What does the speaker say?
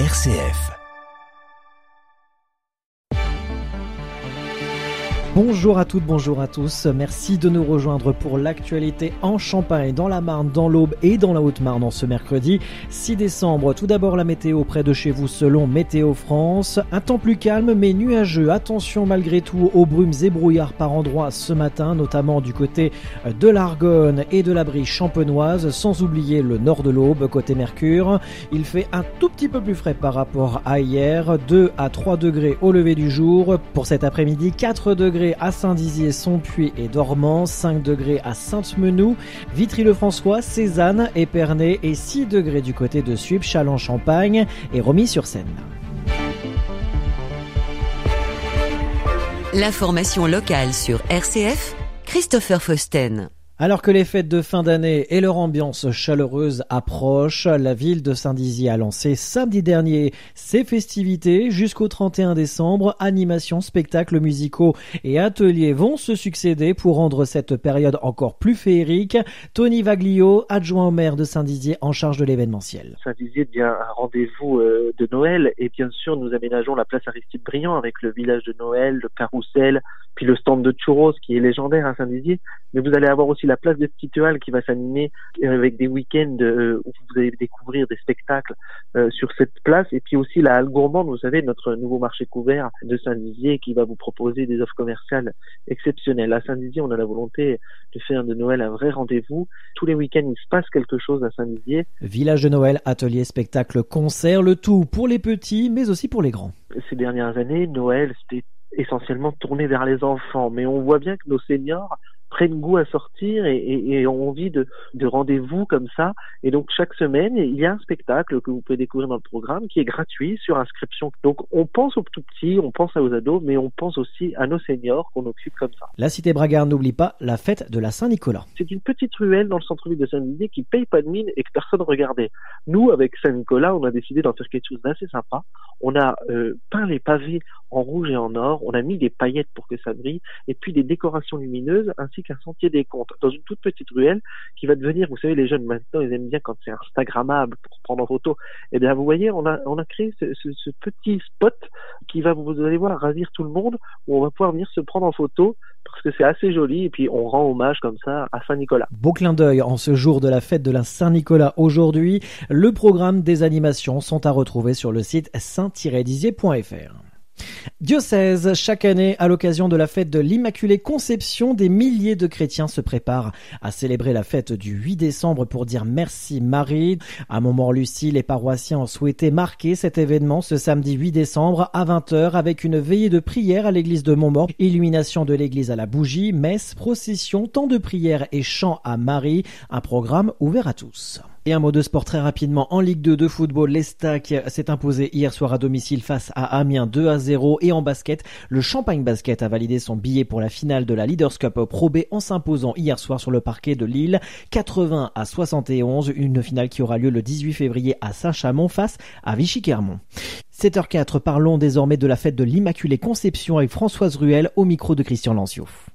RCF. Bonjour à toutes, bonjour à tous. Merci de nous rejoindre pour l'actualité en Champagne, dans la Marne, dans l'Aube et dans la Haute-Marne en ce mercredi 6 décembre. Tout d'abord la météo près de chez vous selon Météo France. Un temps plus calme mais nuageux. Attention malgré tout aux brumes et brouillards par endroits ce matin, notamment du côté de l'Argonne et de la Brie Champenoise, sans oublier le nord de l'Aube côté Mercure. Il fait un tout petit peu plus frais par rapport à hier, 2 à 3 degrés au lever du jour. Pour cet après-midi, 4 degrés à Saint-Dizier, Saint-Puy et Dormans, 5 degrés à Sainte-Menehould, Vitry-le-François, Sézanne, Épernay et 6 degrés du côté de Suippes, Châlons-en-Champagne et Romilly-sur-Seine. La formation locale sur RCF, Christopher Fausten. Alors que les fêtes de fin d'année et leur ambiance chaleureuse approchent, la ville de Saint-Dizier a lancé samedi dernier ses festivités jusqu'au 31 décembre. Animations, spectacles musicaux et ateliers vont se succéder pour rendre cette période encore plus féerique. Tony Vaglio, adjoint au maire de Saint-Dizier en charge de l'événementiel. Saint-Dizier devient un rendez-vous de Noël et bien sûr nous aménageons la place Aristide-Briand avec le village de Noël, le carrousel, puis le stand de churros qui est légendaire à Saint-Dizier. Mais vous allez avoir aussi la place de Petit Hual qui va s'animer avec des week-ends où vous allez découvrir des spectacles sur cette place, et puis aussi la Halle gourmande, vous savez, notre nouveau marché couvert de Saint-Dizier qui va vous proposer des offres commerciales exceptionnelles. À Saint-Dizier, on a la volonté de faire de Noël un vrai rendez-vous. Tous les week-ends, il se passe quelque chose à Saint-Dizier. Village de Noël, ateliers, spectacles, concerts, le tout pour les petits mais aussi pour les grands. Ces dernières années, Noël, c'était essentiellement tourné vers les enfants, mais on voit bien que nos seniors prennent goût à sortir et ont envie de rendez-vous comme ça. Et donc, chaque semaine, il y a un spectacle que vous pouvez découvrir dans le programme qui est gratuit sur inscription. Donc, on pense aux tout petits, on pense aux ados, mais on pense aussi à nos seniors qu'on occupe comme ça. La cité Bragard n'oublie pas la fête de la Saint-Nicolas. C'est une petite ruelle dans le centre-ville de Saint-Dizier qui paye pas de mine et que personne regardait. Nous, avec Saint-Nicolas, on a décidé d'en faire quelque chose d'assez sympa. On a peint les pavés en rouge et en or. On a mis des paillettes pour que ça brille et puis des décorations lumineuses ainsi qu'un sentier des comptes dans une toute petite ruelle qui va devenir, vous savez, les jeunes maintenant ils aiment bien quand c'est instagrammable pour prendre en photo. Et bien vous voyez, on a créé ce petit spot qui va, vous allez voir, ravir tout le monde, où on va pouvoir venir se prendre en photo parce que c'est assez joli et puis on rend hommage comme ça à Saint-Nicolas. Beau clin d'œil en ce jour de la fête de la Saint-Nicolas aujourd'hui. Le programme des animations sont à retrouver sur le site saint-dizier.fr. Diocèse, chaque année, à l'occasion de la fête de l'Immaculée Conception, des milliers de chrétiens se préparent à célébrer la fête du 8 décembre pour dire merci Marie. À Montmor-Lucie, les paroissiens ont souhaité marquer cet événement ce samedi 8 décembre à 20h avec une veillée de prière à l'église de Montmor, illumination de l'église à la bougie, messe, procession, temps de prière et chant à Marie, un programme ouvert à tous. Et un mot de sport très rapidement. En Ligue 2 de football, l'Estac s'est imposé hier soir à domicile face à Amiens 2-0. Et en basket, le Champagne Basket a validé son billet pour la finale de la Leaders Cup Pro B en s'imposant hier soir sur le parquet de Lille 80 à 71. Une finale qui aura lieu le 18 février à Saint-Chamond face à Vichy-Cermont. 7h04, parlons désormais de la fête de l'Immaculée Conception avec Françoise Ruel au micro de Christian Lanciouf.